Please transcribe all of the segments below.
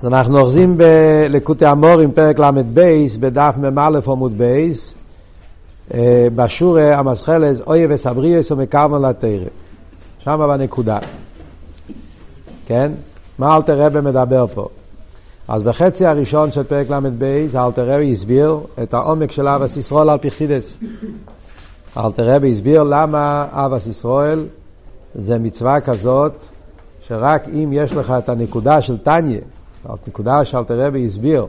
אז אנחנו אוחזים בליקוטי המורים פרק למד בייס בדף ממלף עמוד בייס בשורה המסחלז אויה וסבריאס ומקרמון לתאירה שם בנקודה. כן? מה אלתר רבי מדבר פה? אז בחצי הראשון של פרק למד בייס אלתר רבי הסביר את העומק של אבס ישראל על פרסידס. אלתר רבי הסביר למה אבס ישראל זה מצווה כזאת שרק אם יש לך את הנקודה של תניא, הנקודה שאלתר רבי הסביר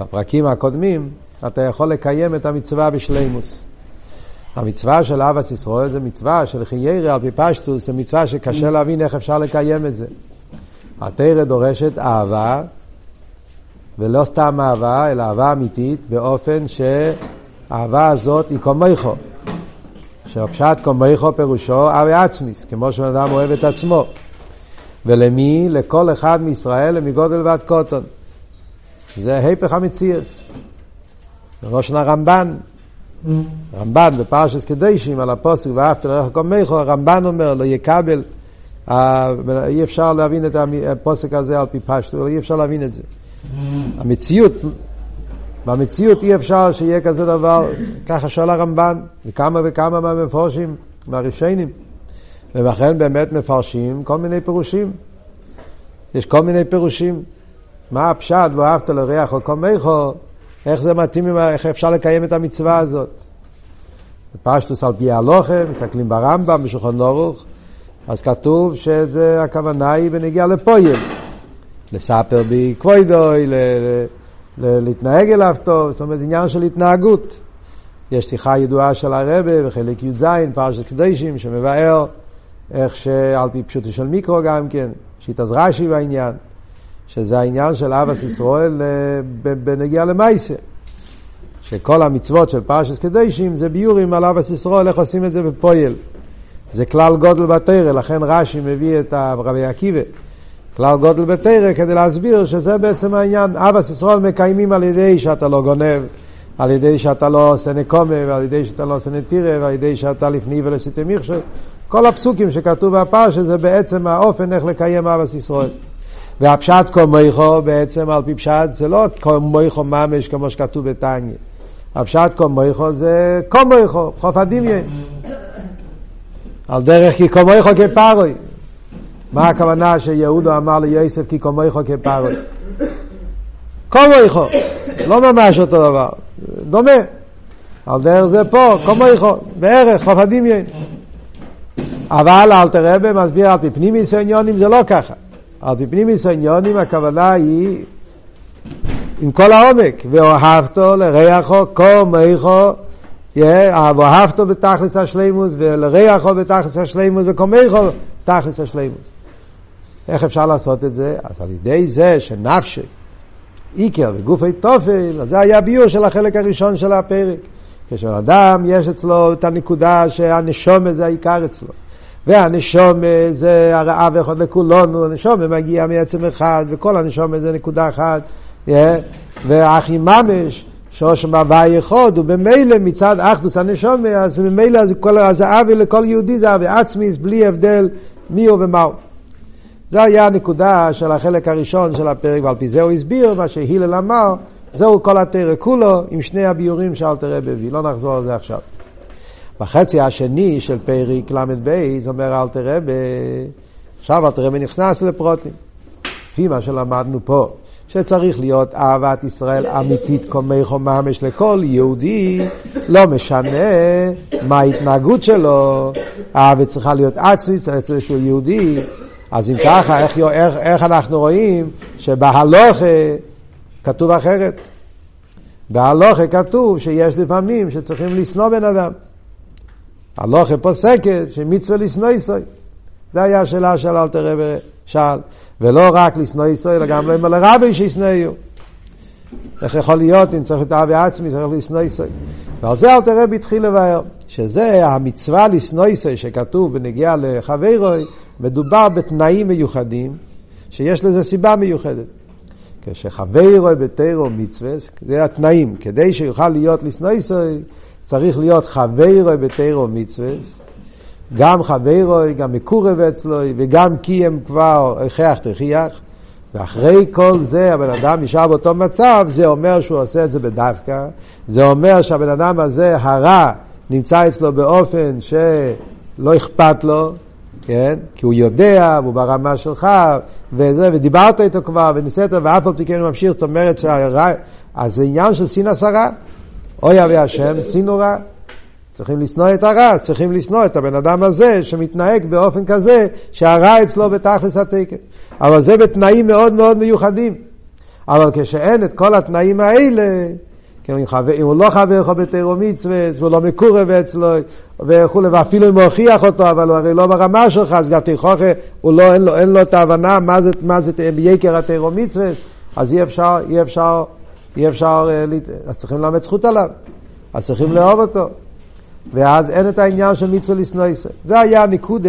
בפרקים הקודמים, אתה יכול לקיים את המצווה בשלימוס. המצווה של אבס ישראל זה מצווה של חיירי על פי פשטוס, זה מצווה שקשה להבין איך אפשר לקיים את זה. התורה דורשת אהבה, ולא סתם אהבה, אלא אהבה אמיתית, באופן שהאהבה הזאת היא קומייכו. שהפשט קומייכו פירושו אהבה עצמיס, כמו שאדם אוהב את עצמו. ולמי? לכל אחד מישראל, למגודל ועד קוטון. זה היפך המציאס. ראשון הרמב"ן, רמב"ן בפרשת קדושים על הפוסק ואהבת לרעך קומך, הרמב"ן אומר לא יקבל, אי אפשר להבין את הפוסק הזה על פי פשטות, אי אפשר להבין את זה. המציאות, במציאות אי אפשר שיהיה כזה דבר, ככה שאל הרמב"ן, וכמה וכמה מהמפורשים, מהראשונים. ובכן באמת מפרשים כל מיני פירושים. יש כל מיני פירושים. מה הפשט ואהבת לרעך קומך? איך זה מתאים, איך אפשר לקיים את המצווה הזאת? בפשטוס על פי הלוכה, מסתכלים ברמב"ם, בשולחן ערוך, אז כתוב שזה הכוונה היא בנגיעה לפועל. לספר בי קווידוי, להתנהג אליו טוב, זאת אומרת, עניין של התנהגות. יש שיחה ידועה של הרבי וחלק י"ז, פרשת קדושים, שמבאר איך שעל פי פשוטו של מיקרו גם כן, שיטת רש"י בעניין. שזה העניין של אבס ישראל בנגיעה למעשה. שכל המצוות של פרשת קדושים זה ביורים על אבס ישראל, איך עושים את זה בפועל. זה כלל גודל בתורה, לכן רש"י מביא את רבי עקיבא. כלל גודל בתורה כדי להסביר שזה בעצם העניין. אבס ישראל מקיימים על ידי שאתה לא גונב, על ידי שאתה לא עושה נקומה, ועל ידי שאתה לא עושה נתירה, ועל ידי שאתה לפני ולשתם מכשול. כל הפסוקים שכתוב בפרשה זה בעצם האופן איך לקיים אבס ישראל. והפשט קומייכו בעצם על פי פשט זה לא קומייכו ממש כמו שכתוב בתניא. הפשט קומייכו זה קומייכו, חוף הדמיון. על דרך כי קומייכו כפרוי. מה הכוונה שיהודה אמר ליוסף כי קומייכו כפרוי? קומייכו, לא ממש אותו דבר, דומה. על דרך זה פה, קומייכו, בערך, חוף הדמיון. אבל אלתר רבי מסביר על פי פנימיס העניונים זה לא ככה. על פי פנימיס העניונים הכוונה היא עם כל העומק, ואוהבתו לרעכו קומייכו, ואוהבתו בתכלס השלימוס, ולרעכו בתכלס השלימוס, וקומייכו בתכלס השלימוס. איך אפשר לעשות את זה? אז על ידי זה שנפשי, איקר וגופי תופל, זה היה ביור של החלק הראשון של הפרק. כשאדם יש אצלו את הנקודה שהנשום הזה העיקר אצלו. והנשום זה הרעה ואיכות לכולנו, הנשום מגיע מעצם אחד, וכל הנשום זה נקודה אחת, והאחי ממש, שוש מבא יחוד, ובמילא מצד אחדוס הנשום, אז ממילא זה אבי לכל יהודי, זה אבי עצמיס, בלי הבדל מי הוא ומה הוא. זה היה הנקודה של החלק הראשון של הפרק, ועל פי זה הוא הסביר, מה שהילל אמר, זהו כל התורה כולו, עם שני הביורים שאלתר רבי הביא, לא נחזור על זה עכשיו. בחצי השני של פרק למד בייס אומר אלתר רבי, עכשיו אלתר רבי נכנס לפרוטים. לפי מה שלמדנו פה, שצריך להיות אהבת ישראל אמיתית קומייכו ממש לכל יהודי, לא משנה מה ההתנהגות שלו, אהבה צריכה להיות עצמית אצל שהוא יהודי. אז אם ככה, איך אנחנו רואים שבהלוכה כתוב אחרת? בהלוכה כתוב שיש לפעמים שצריכים לסנוא בן אדם. הלוכה פוסקת שמצווה לסנוא ישראל. זה היה השאלה של אלתר רבי שאל. ולא רק לסנוא ישראל, אלא גם לומר לרבי שישנאו. איך יכול להיות אם צריך את אהבה עצמית, צריך לסנוא ישראל. ועל זה אלתר רבי התחיל לבאר, שזה המצווה לסנוא ישראל שכתוב בנגיעה לחברו, מדובר בתנאים מיוחדים, שיש לזה סיבה מיוחדת. כשחברו בתורה מצווה, זה התנאים. כדי שיוכל להיות לשנוא ישראל, צריך להיות חברו בתורה מצווה, גם חברו, גם מקורב אצלו, וגם כי הם כבר הכרח תכריח, ואחרי כל זה הבן אדם נשאר באותו מצב, זה אומר שהוא עושה את זה בדווקא, זה אומר שהבן אדם הזה הרע נמצא אצלו באופן שלא אכפת לו, כן? כי הוא יודע, הוא ברמה שלך, וזה, ודיברת איתו כבר, וניסית, ואף עוד תיקנו ממשיך, זאת אומרת שהרע, אז זה עניין של סין הסרה, אוי אבי השם, סין הורע, צריכים לסנוע את הרע, צריכים לסנוע את הבן אדם הזה שמתנהג באופן כזה שהרע אצלו בתכלס התקן. אבל זה בתנאים מאוד מאוד מיוחדים. אבל כשאין את כל התנאים האלה, אם הוא לא חבר חו בתורה ומצווה, הוא לא מקורב אצלו, ואפילו אם הוא הוכיח אותו, אבל הוא הרי לא ברמה שלך, אז גם תיכוח, אין לו את ההבנה מה זה יקר התורה ומצווה, אז אי אפשר, אז צריכים ללמד זכות עליו, אז צריכים לאהוב אותו. ואז אין את העניין של מצווה לשנוא ישראל. זה היה נקודה,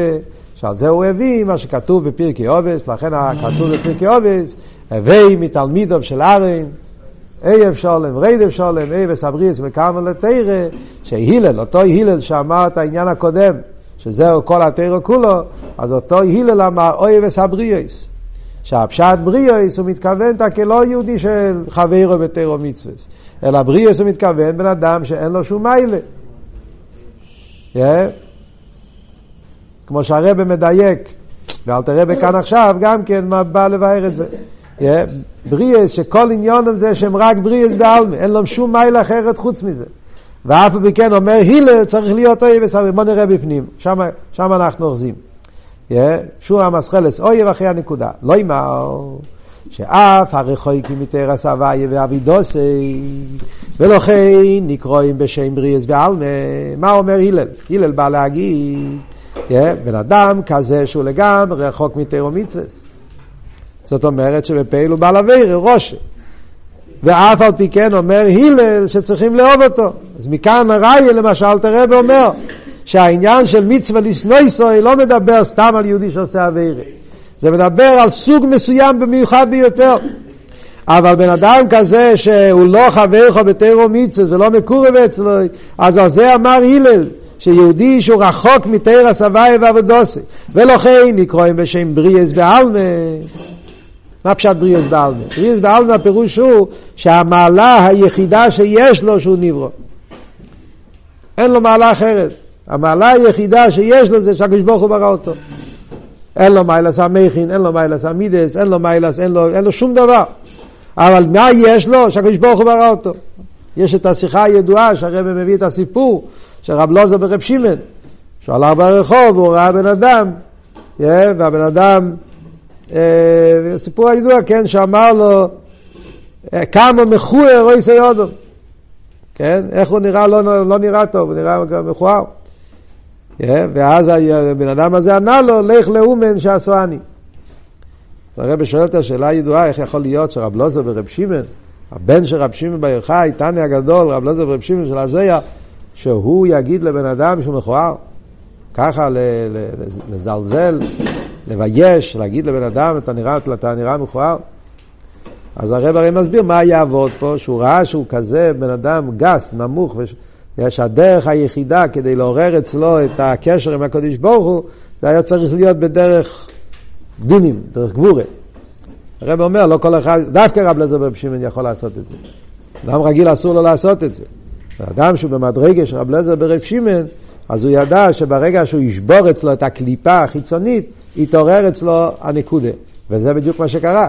שעל זה הוא הביא מה שכתוב בפרקי אובס, לכן הכתוב בפרקי אובס, הביא מתלמידו של אהרן, אייב שלם, ריידב שלם, אייב סבריס וקאמל לתאירה, שהילל, אותו הילל שאמר את העניין הקודם, שזהו כל התאירה כולו, אז אותו הילל אמר אייב סבריס, שהפשעת בריאס הוא מתכוון כלא יהודי של חברו בתאירה מצווה, אלא בריאס הוא מתכוון בן אדם שאין לו שום מיילה. כמו שהרב מדייק ואל תראה בכאן עכשיו גם כן מה בא לבאר את זה בריאס שכל עניונם זה שהם רק בריאס בעלמא, אין להם שום מיילה אחרת חוץ מזה. ואף ובכן אומר הילה צריך להיות אויב וסביר, בוא נראה בפנים שם אנחנו אוחזים שור המסחלס אויב אחרי הנקודה לא ימר שאף הרחוקים מתאר הסבאי ואבידוסי ולכן נקרואים בשם בריאס בעלמא. מה אומר הילל? הילל בא להגיד בן אדם כזה שהוא לגמרי רחוק מתאר ומצווה, זאת אומרת שבפעיל הוא בעל עבירה ראש, ואף על פי כן אומר הילל שצריכים לאהוב אותו. אז מכאן הראיה למשל תראה ואומר שהעניין של מצווה לשנוא ישראל לא מדבר סתם על יהודי שעושה עבירה, זה מדבר על סוג מסוים במיוחד ביותר. אבל בן אדם כזה שהוא לא חברך בתורה ומצוות ולא מקורב אצלו, אז על זה אמר הילל שיהודי שהוא רחוק מתורה סביי ועבודוסי ולכן נקראים בשם בריאס בעלמא. מה פשט בריאס בעלמא? בריאס בעלמא הפירוש הוא שהמעלה היחידה שיש לו שהוא נברא, אין לו מעלה אחרת. המעלה היחידה שיש לו זה שהקדוש ברוך הוא ברא אותו, אין לו מיילס המכין, אין לו מיילס המידס, אין לו שום דבר. אבל מה יש לו? שהקדוש ברוך הוא ברא אותו. יש את השיחה הידועה שהרב מביא את הסיפור שרב לוזוב ורב שמעון שהלך ברחוב, הוא ראה בן אדם והבן אדם הסיפור הידוע כן שאמר לו כמה מכוער רויס יודו, כן, איך הוא נראה? לא נראה טוב, הוא נראה מכוער. ואז הבן אדם הזה ענה לו לך לאומן שעשואני. הרב שואל את השאלה הידועה, איך יכול להיות שרב לוזוב ורב שמעון הבן של רב שמעון בר יוחאי תניא הגדול, רב לוזוב ורב שמעון של עזריה, שהוא יגיד לבן אדם שהוא מכוער ככה, לזלזל, לבייש, להגיד לבן אדם אתה נראה מכוער. אז הרב הרי מסביר מה יעבוד פה, שהוא ראה שהוא כזה בן אדם גס, נמוך, יש הדרך היחידה כדי לעורר אצלו את הקשר עם הקדוש ברוך הוא, זה היה צריך להיות בדרך דינים, דרך גבורה. הרב אומר, לא כל אחד, דווקא רב לזוב ורב שמעון יכול לעשות את זה. אדם רגיל אסור לו לעשות את זה. האדם שהוא במדרגה של רב לזוב ורב שמעון, אז הוא ידע שברגע שהוא ישבור אצלו את הקליפה החיצונית, יתעורר אצלו הנקודה. וזה בדיוק מה שקרה.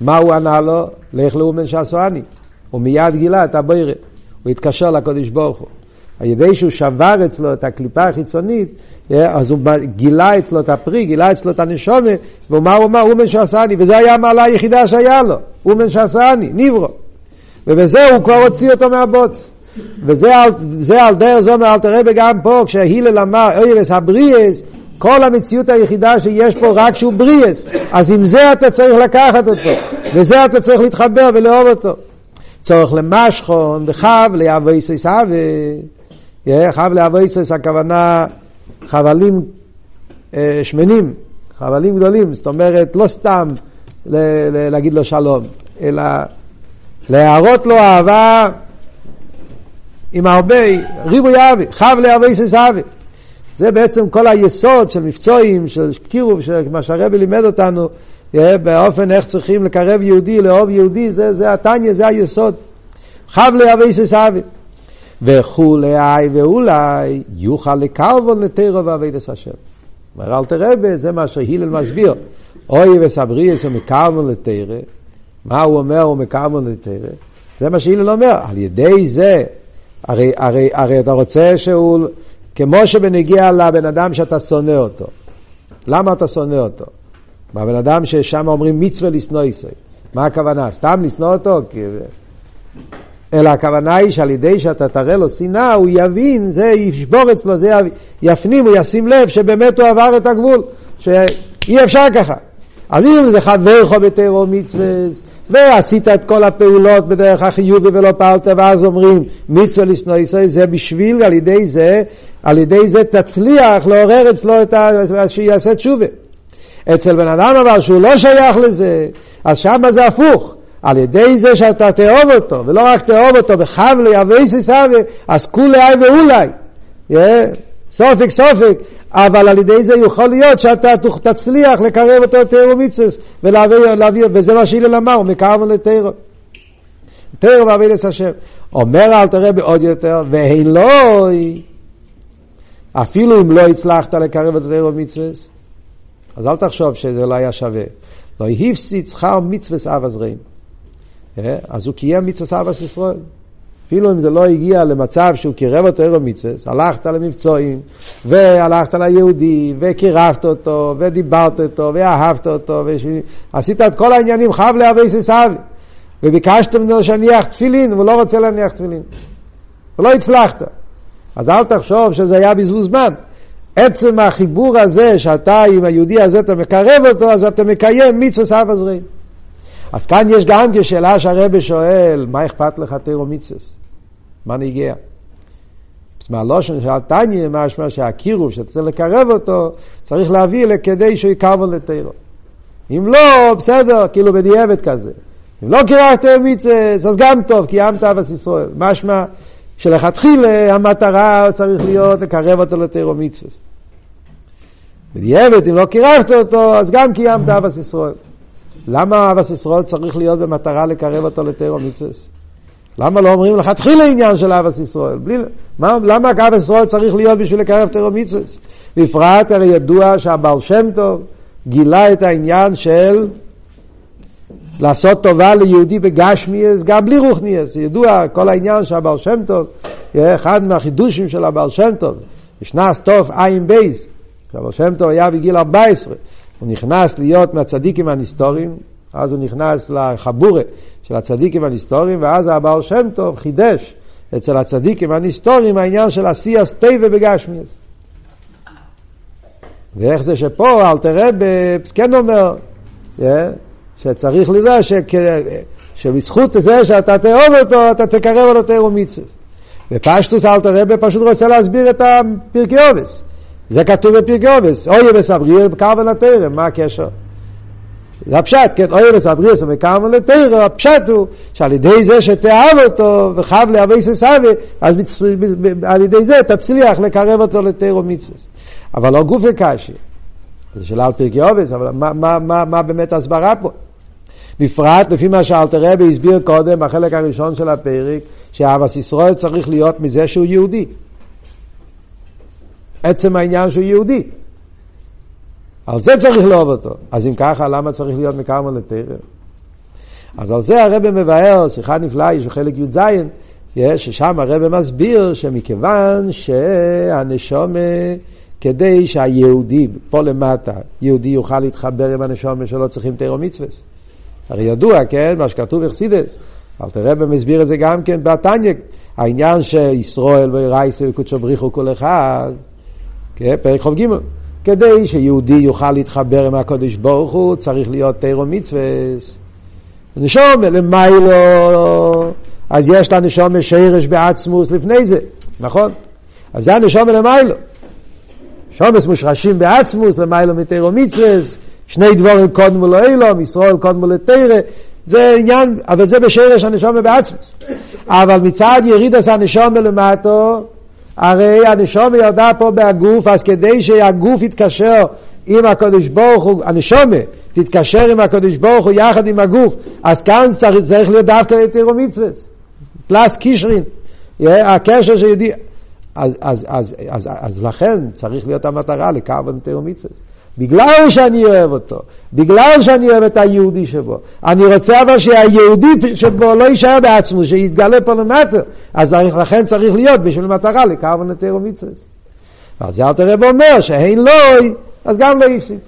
מה הוא ענה לו? לך לאומן שעשואני. הוא מיד גילה את הבוירה. הוא התקשר לקדוש ברוך הוא. על ידי שהוא שבר אצלו את הקליפה החיצונית, אז הוא גילה אצלו את הפרי, גילה אצלו את הנשומה, ומה הוא אמר? אומן שעשני, וזה היה המעלה היחידה שהיה לו, אומן שעשני, נברו. ובזה הוא כבר הוציא אותו מהבוץ. וזה על דרך זו מאלתרבה וגם פה, כשהילל אמר, אויבס הבריאס, כל המציאות היחידה שיש פה רק שהוא בריאס, אז עם זה אתה צריך לקחת אותו, וזה אתה צריך להתחבר ולאהוב אותו. צורך למשכון, וחב לאבויס עיסאווה, חב לאבויס עיסאווה, הכוונה חבלים שמנים, חבלים גדולים, זאת אומרת לא סתם להגיד לו שלום, אלא להראות לו אהבה עם הרבה, ריבוי אהבה, חב לאבויס עיסאווה. זה בעצם כל היסוד של מבצועים, של קירוב, של מה שהרבי לימד אותנו, באופן איך צריכים לקרב יהודי, לאהוב יהודי, זה התניא, זה היסוד. חב להווי שסאבי. וכולי ואולי יוכל לקרבון לתירו ועבד את השם. אומר אל תרבה, זה מה שהילל מסביר. אוי וסברייס ומקרבון לתירו. מה הוא אומר ומקרבון לתירו? זה מה שהילל אומר. על ידי זה, הרי אתה רוצה שהוא, כמו שבנגיע לבן אדם שאתה שונא אותו. למה אתה שונא אותו? בבן אדם ששם אומרים מצווה לשנוא ישראל. מה הכוונה? סתם לשנוא אותו? אלא הכוונה היא שעל ידי שאתה תראה לו שנאה, הוא יבין, זה ישבור אצלו, זה יפנים, הוא ישים לב שבאמת הוא עבר את הגבול, שאי אפשר ככה. אז אם זה חברך בתירו מצווה, ועשית את כל הפעולות בדרך החיובי ולא פעלת, ואז אומרים מצווה לשנוא ישראל, זה בשביל, על ידי זה תצליח לעורר אצלו את שיעשה תשובה. אצל בן אדם אבל שהוא לא שייך לזה, אז שם זה הפוך. על ידי זה שאתה תאהוב אותו, ולא רק תאהוב אותו, וחב ליווי סיסאווה, אז כולי ואולי. סופק סופק. אבל על ידי זה יכול להיות שאתה תצליח לקרב אותו לתאירו מיצס, ולהביא, וזה מה שהיא ללמה, הוא מקרב לתאירו. תאירו והביא לסשם. אומר אל תראה בעוד יותר, והלוי, אפילו אם לא הצלחת לקרב אותו לתאירו מיצס, אז אל תחשוב שזה לא היה שווה. לא היפסי צחר מצווה אב עזרעים. אז הוא קיים מצווה אב ישראל. אפילו אם זה לא הגיע למצב שהוא קירב אותו ערב מצווה, הלכת למבצועים, והלכת ליהודי, וקירבת אותו, ודיברת אותו, ואהבת אותו, עשית את כל העניינים, חב להווי סיסאבי. וביקשת ממנו שניח תפילין, והוא לא רוצה להניח תפילין. ולא הצלחת. אז אל תחשוב שזה היה בזבוז זמן. עצם החיבור הזה שאתה עם היהודי הזה אתה מקרב אותו, אז אתה מקיים מצווה אב עזרעים. אז כאן יש גם כשאלה שהרבי שואל, מה אכפת לך תירו מצווה? מה נגיע? מהלושן של התניא משמע שהקירוב שאתה צריך לקרב אותו צריך להביא לכדי שהוא יקרבון לתירו. אם לא, בסדר, כאילו בדיעבד כזה. אם לא קירבת מצווה, אז גם טוב, קיימת אבס ישראל. משמע שלכתחילה המטרה צריך להיות לקרב אותו לתירו מצווה. בדיעבד, אם לא קירבת אותו, אז גם קיימת אבס ישראל. למה אבס ישראל צריך להיות במטרה לקרב אותו לתירו מצווה? למה לא אומרים לך תחיל העניין של אבס ישראל? למה אבס ישראל צריך להיות בשביל לקרב תירו מצווה? בפרט הרי ידוע שהבעל שם טוב גילה את העניין של לעשות טובה ליהודי בגשמיאס, גם בלי רוחניאס. ידוע כל העניין שהבעל שם טוב, אחד מהחידושים של הבעל שם טוב, נכנס טוב עין בייס, שהבעל שם טוב היה בגיל 14, הוא נכנס להיות מהצדיקים הנסתוריים, אז הוא נכנס לחבורה של הצדיקים הנסתוריים, ואז הבעל שם טוב חידש אצל הצדיקים הנסתוריים העניין של עשייס טבע בגשמיאס. ואיך זה שפה אל תראה בפסקן אומר, שצריך לדע שבזכות זה שאתה תאהוב אותו, אתה תקרב על אותו תירו מצווה. ופשטוס אל תראה פשוט רוצה להסביר את הפרקי אובס. זה כתוב בפרקי אובס. אוי בסבריר בקרבן לתירה. מה הקשר? זה הפשט, כן? אוי בסבריר בקרבן לתירה. הפשט הוא שעל ידי זה שתאהב אותו וחב להווי ססאבי, אז על ידי זה תצליח לקרב אותו לתירו מצווה. אבל לא גוף וקשי. זה שאלה על פרקי אובס, אבל מה באמת הסברה פה? בפרט, לפי מה שאלת רבי הסביר קודם, החלק הראשון של הפרק, שאבס ישראל צריך להיות מזה שהוא יהודי. עצם העניין שהוא יהודי. על זה צריך לאהוב אותו. אז אם ככה, למה צריך להיות מקרבן לתירו? אז על זה הרבי מבאר, שיחה נפלאה, יש חלק י"ז, ששם הרבי מסביר שמכיוון שהנשמה, כדי שהיהודי, פה למטה, יהודי יוכל להתחבר עם הנשמה שלא צריכים תירו מצווה. הרי ידוע, כן, מה שכתוב בחסידות. אל תראה במסביר את זה גם כן בתניא. העניין שישראל ורייסה וקודשו בריחו כל אחד, כן, פרק חוב ג', כדי שיהודי יוכל להתחבר עם הקודש ברוך הוא, צריך להיות תירו מצווה. הנשמה למיילו, אז יש לה נשמה שירש בעצמוס לפני זה, נכון? אז זה הנשמה למיילו. שומס מושרשים בעצמוס, למיילו מתירו מצווס, שני דבורים קודמו לא אילום, ישראל קודמו לתירה, זה עניין, אבל זה בשרש הנשום בעצמוס. אבל מצד ירידס הנשום למטו, הרי הנשום ירדה פה בהגוף, אז כדי שהגוף יתקשר אם הקדוש ברוך הוא, הנשמה, תתקשר עם הקדוש ברוך הוא יחד עם הגוף, אז כאן צריך להיות דווקא יתרו מצוות. פלס קישרין. הקשר שיהודי... אז לכן צריך להיות המטרה לקרבן יתרו מצוות. בגלל שאני אוהב אותו, בגלל שאני אוהב את היהודי שבו, אני רוצה אבל שהיהודי שבו לא יישאר בעצמו, שיתגלה פה למטה, אז לכן צריך להיות בשביל מטרה לקרבן יתרו מצוות. אז זה אלתר רב אומר שהן לא, אז גם לא יפסיק.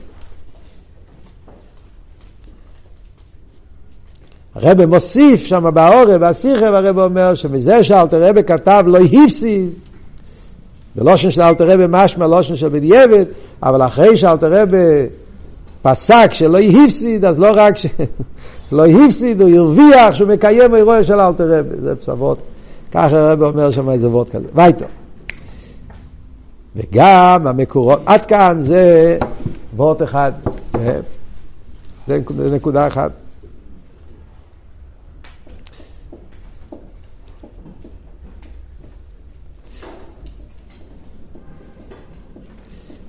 הרב מוסיף שם באורב, והשיחה, הרב אומר שמזה שאלתר רב כתב לא יפסיק, בלושן של אלתר רב משמע, לושן של בדיעבד, אבל אחרי שאלתר רב פסק שלא יפסיק, אז לא רק שלא יפסיק, הוא ירוויח שהוא מקיים אירוע של אלתר רב. זה פסבות. ככה הרב אומר שם איזה וורד כזה. ואיתו. וגם המקורות, עד כאן זה בוט אחד, זה נקודה אחת.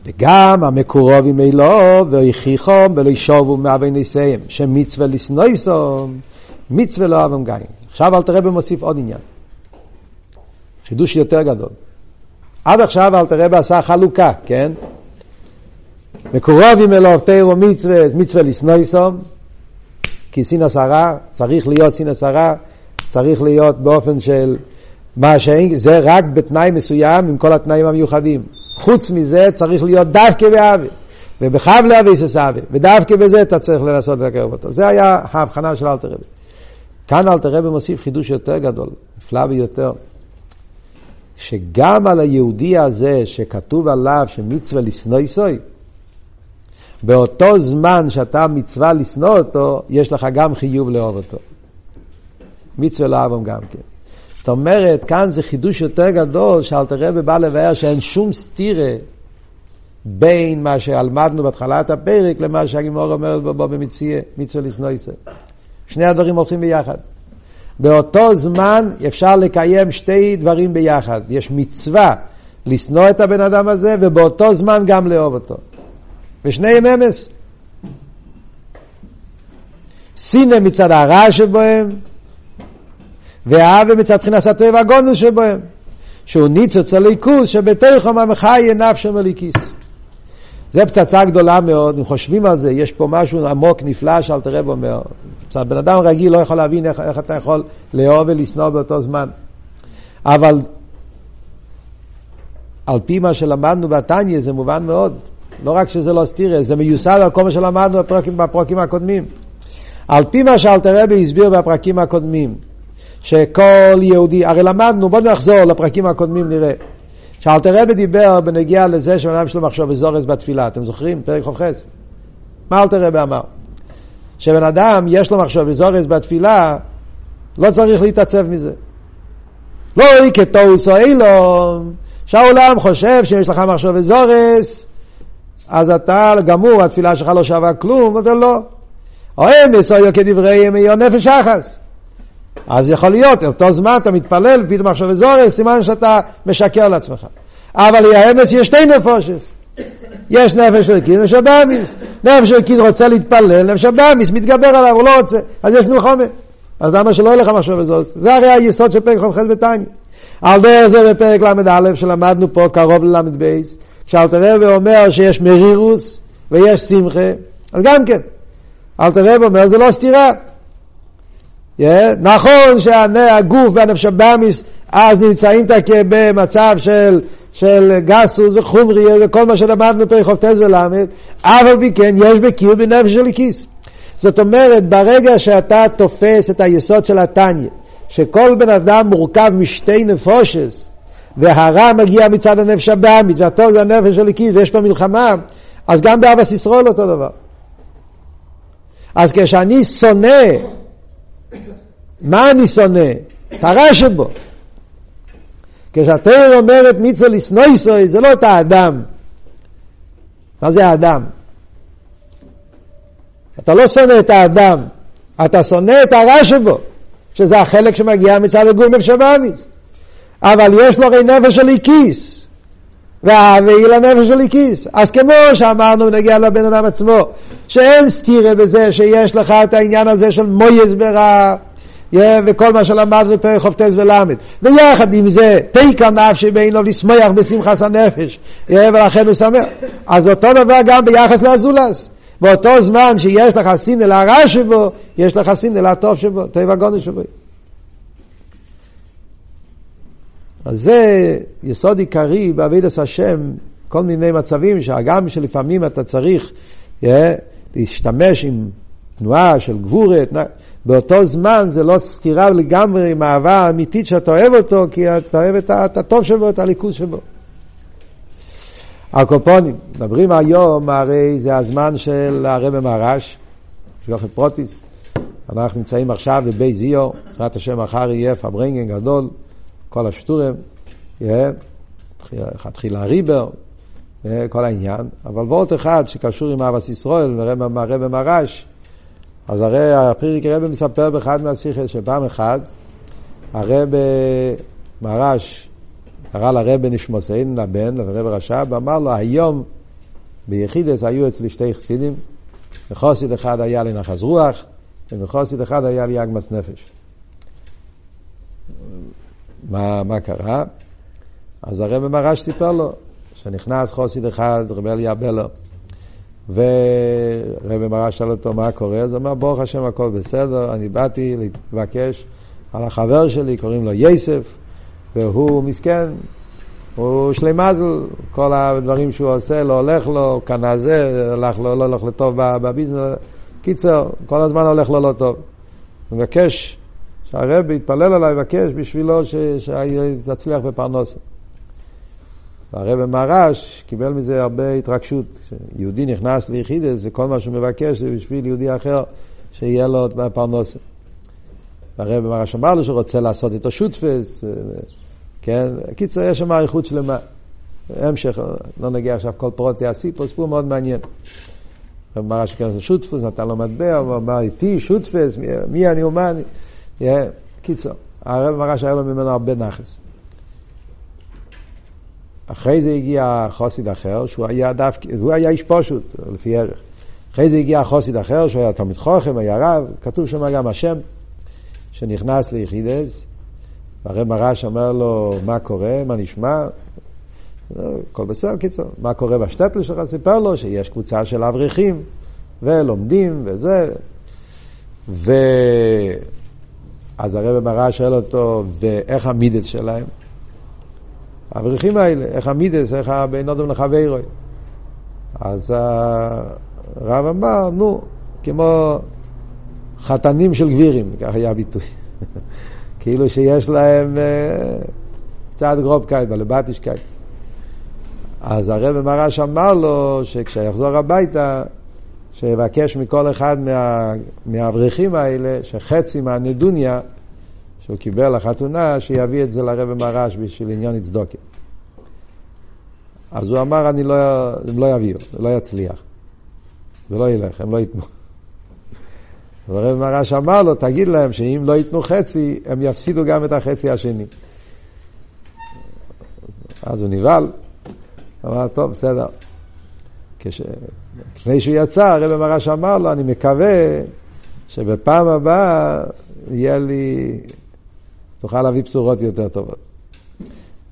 וגם המקורוב עם אלו והכיחום ולא ישובו מאבי ניסיהם שמצווה לסנויסום מצווה לא אבם גאים. עכשיו אלתר רב מוסיף עוד עניין, חידוש יותר גדול. עד עכשיו אלתר רב עשה חלוקה, כן? מקורוב עם אלו תירו מצווה, מצווה לסנויסום, כי סין הסערה צריך להיות סין הסערה, צריך להיות באופן של מה שאין, זה רק בתנאי מסוים עם כל התנאים המיוחדים. חוץ מזה צריך להיות דווקא באבי, ובחב לאבי ססאבי, ודווקא בזה אתה צריך לנסות להקרב אותו. זה היה ההבחנה של אלתר רב. כאן אלתר רב מוסיף חידוש יותר גדול, נפלא ביותר, שגם על היהודי הזה שכתוב עליו שמצווה לשנוא סוי, באותו זמן שאתה מצווה לשנוא אותו, יש לך גם חיוב לאהוב אותו. מצווה לאהבם גם כן. זאת אומרת, כאן זה חידוש יותר גדול, שאלתר רב בא לבאר שאין שום סתירה בין מה שלמדנו בהתחלת הפרק למה שהגמרא אומרת בו במצווה, מצווה לשנוא סוי. שני הדברים הולכים ביחד. באותו זמן אפשר לקיים שתי דברים ביחד. יש מצווה לשנוא את הבן אדם הזה, ובאותו זמן גם לאהוב אותו. ושניהם אמס. שנאה מצד הרע שבהם, ואהבה מצד בחינת הטוב והגונדל שבהם, שהוא ניצוץ הליכוז שבתוכו המחיה נפש מליכיס. זה פצצה גדולה מאוד, אם חושבים על זה, יש פה משהו עמוק נפלא שאלתר רב אומר. בן אדם רגיל לא יכול להבין איך אתה יכול לאהוב ולשנוא באותו זמן. אבל על פי מה שלמדנו בתניא זה מובן מאוד. לא רק שזה לא סתירה, זה מיוסד על כל מה שלמדנו בפרקים הקודמים. על פי מה שאלתר רב הסביר בפרקים הקודמים, שכל יהודי, הרי למדנו, בואו נחזור לפרקים הקודמים נראה. שאלתר רב דיבר בנגיע לזה שבנאדם שלו מחשוב וזורז בתפילה. אתם זוכרים? פרק חופחס. מה אלתר רב אמר? שבן אדם יש לו מחשוב וזורז בתפילה, לא צריך להתעצב מזה. לא ראי כתוס או אילום, שהעולם חושב שיש לך מחשוב וזורז, אז אתה גמור, התפילה שלך לא שווה כלום, אתה לא. או אמס או כדברי אמי או נפש אחס. אז יכול להיות, אותו זמן אתה מתפלל, פתאום מחשוב וזורז, סימן שאתה משקר לעצמך. אבל האמס יש שתי נפושס. יש נפש אלוקית, נפש הבאמיס. נפש אלוקית רוצה להתפלל, נפש הבאמיס מתגבר עליו, הוא לא רוצה, אז יש מלחמה. אז למה שלא יהיה לך מחשוב וזורז? זה הרי היסוד של פרק חופחס בתניא. על דרך זה בפרק ל"א שלמדנו פה, קרוב ל"ב, כשאלתר רב אומר שיש מרירוס ויש שמחה, אז גם כן. אלתר רב אומר, זה לא סתירה. נכון שהגוף והנפש הבאמיס אז נמצאים במצב של גסוס וחומרי וכל מה שלמדנו פרק חופחס ולמד, אבל בכן יש בקיאות בנפש אלוקית. זאת אומרת, ברגע שאתה תופס את היסוד של התניא שכל בן אדם מורכב משתי נפושס, והרע מגיע מצד הנפש הבאמית והטוב זה הנפש אלוקית ויש פה מלחמה, אז גם באבס ישראל אותו דבר. אז כשאני שונא, מה אני שונא? את הרע שבו. כשהתורה אומרת מצווה לשנוא סוי, זה לא את האדם. מה זה האדם? אתה לא שונא את האדם, אתה שונא את הרע שבו, שזה החלק שמגיע מצד הגוף ובשבאמיס. אבל יש לו הרי נפש אלוקית, והיא לנפש שלי כיס. אז כמו שאמרנו נגיע לבן אדם עצמו, שאין סתירה בזה שיש לך את העניין הזה של מויז ברע, וכל מה שלמד בפרק חופטס ולמד, ויחד עם זה תיקה נפשי בין לו לשמח בשמחס הנפש, ולכן הוא שמח. אז אותו דבר גם ביחס לאזולס, באותו זמן שיש לך סינל הרע שבו, יש לך סינל הטוב שבו, טבע גודל שבו. אז זה יסוד עיקרי בעבודת השם, כל מיני מצבים שהגם שלפעמים אתה צריך להשתמש עם תנועה של גבורת, באותו זמן זה לא סתירה לגמרי עם האהבה האמיתית שאתה אוהב אותו, כי אתה אוהב את הטוב שבו, את הליכוז שבו. הקופונים, מדברים היום, הרי זה הזמן של הרב מהרש, שלוחת פרוטיס, אנחנו נמצאים עכשיו בבי זיו, שרת השם אחר יהיה פברנגן גדול, כל השטורם, התחיל הריבר, כל העניין, אבל ועוד אחד שקשור עם אבס ישראל, הרב מהרש, אז הרי הפריריק הרב מספר באחד מהשיחות שפעם אחד הרב מהרש הראה לרב נשמוסיין לבן, לרב רשב, ואמר לו היום ביחידס היו אצלי שתי חסידים, וחוסית אחד היה לנחז רוח וחוסית אחד היה ליגמס נפש. מה קרה? אז הרב מהרש סיפר לו שנכנס חוסית אחד רב אליאבלו, ורבי מרש שאל אותו מה קורה, אז אמר ברוך השם הכל בסדר, אני באתי להתבקש על החבר שלי, קוראים לו יסף, והוא מסכן, הוא שלמזל, כל הדברים שהוא עושה לא הולך לו, קנה זה הלך לו, לא הולך לטוב בביזנס, קיצר כל הזמן הולך לו לא טוב. הוא מבקש שהרבי יתפלל עליי, מבקש בשבילו שיצליח בפרנסה. הרב מהרש קיבל מזה הרבה התרגשות. יהודי נכנס ליחידס וכל מה שהוא מבקש זה בשביל יהודי אחר שיהיה לו פרנסה. הרב מהרש אמר לו שרוצה לעשות איתו שותפס, כן? קיצר יש שם איכות שלמה. המשך, לא נגיע עכשיו כל פרוטי הסיפור, סיפור מאוד מעניין. הרב מהרש קיבל שותפס, נתן לו מטבע, הוא אמר איתי שותפס, מי אני ומה אני? קיצר, הרב מהרש היה לו ממנו הרבה נחס. אחרי זה הגיע חוסיד אחר, שהוא היה דווקא, הוא היה איש פשוט, לפי ערך. אחרי זה הגיע חוסיד אחר, שהוא היה תלמיד חוכם, היה רב, כתוב שם גם השם, שנכנס ליחידס, והרב מהרש אומר לו, מה קורה, מה נשמע? כל בסדר, קיצור, מה קורה בשטטל שלך? סיפר לו שיש קבוצה של אברכים, ולומדים, וזה. אז הרב מהרש שואל אותו, ואיך המידות שלהם? האברכים האלה, איך המידס, איך הבינודם לחברו. אז הרב אמר, נו, כמו חתנים של גבירים, כך היה ביטוי. כאילו שיש להם קצת גרובקייט, בלבטישקייט. אז הרב מהרש אמר לו, שכשיחזור הביתה, שיבקש מכל אחד מהאברכים האלה, שחצי מהנדוניה, שהוא קיבל לחתונה, שיביא את זה לרב מהרש בשביל עניין הצדוקה. אז הוא אמר, אני לא, הם לא יביאו, זה לא יצליח. זה לא ילך, הם לא ייתנו. הרב מהרש אמר לו, תגיד להם שאם לא ייתנו חצי, הם יפסידו גם את החצי השני. אז הוא נבהל. אמר, טוב, בסדר. לפני שהוא יצא, הרב מהרש אמר לו, אני מקווה שבפעם הבאה יהיה לי תוכל להביא בשורות יותר טובות.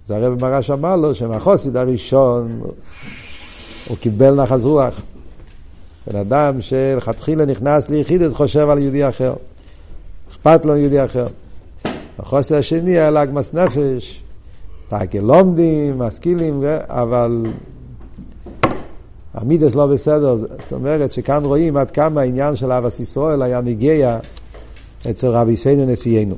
אז הרב מהרש אמר לו שמהחוסיד הראשון הוא קיבל נחת רוח. בן אדם שלכתחילה נכנס ליחידות חושב על יהודי אחר. אכפת לו יהודי אחר. החוסיד השני היה להגמס נפש, תעקל לומדים, משכילים, אבל המידס לא בסדר. זאת אומרת שכאן רואים עד כמה העניין של אהבת ישראל היה נגיע אצל רבי סיינו נשיאנו.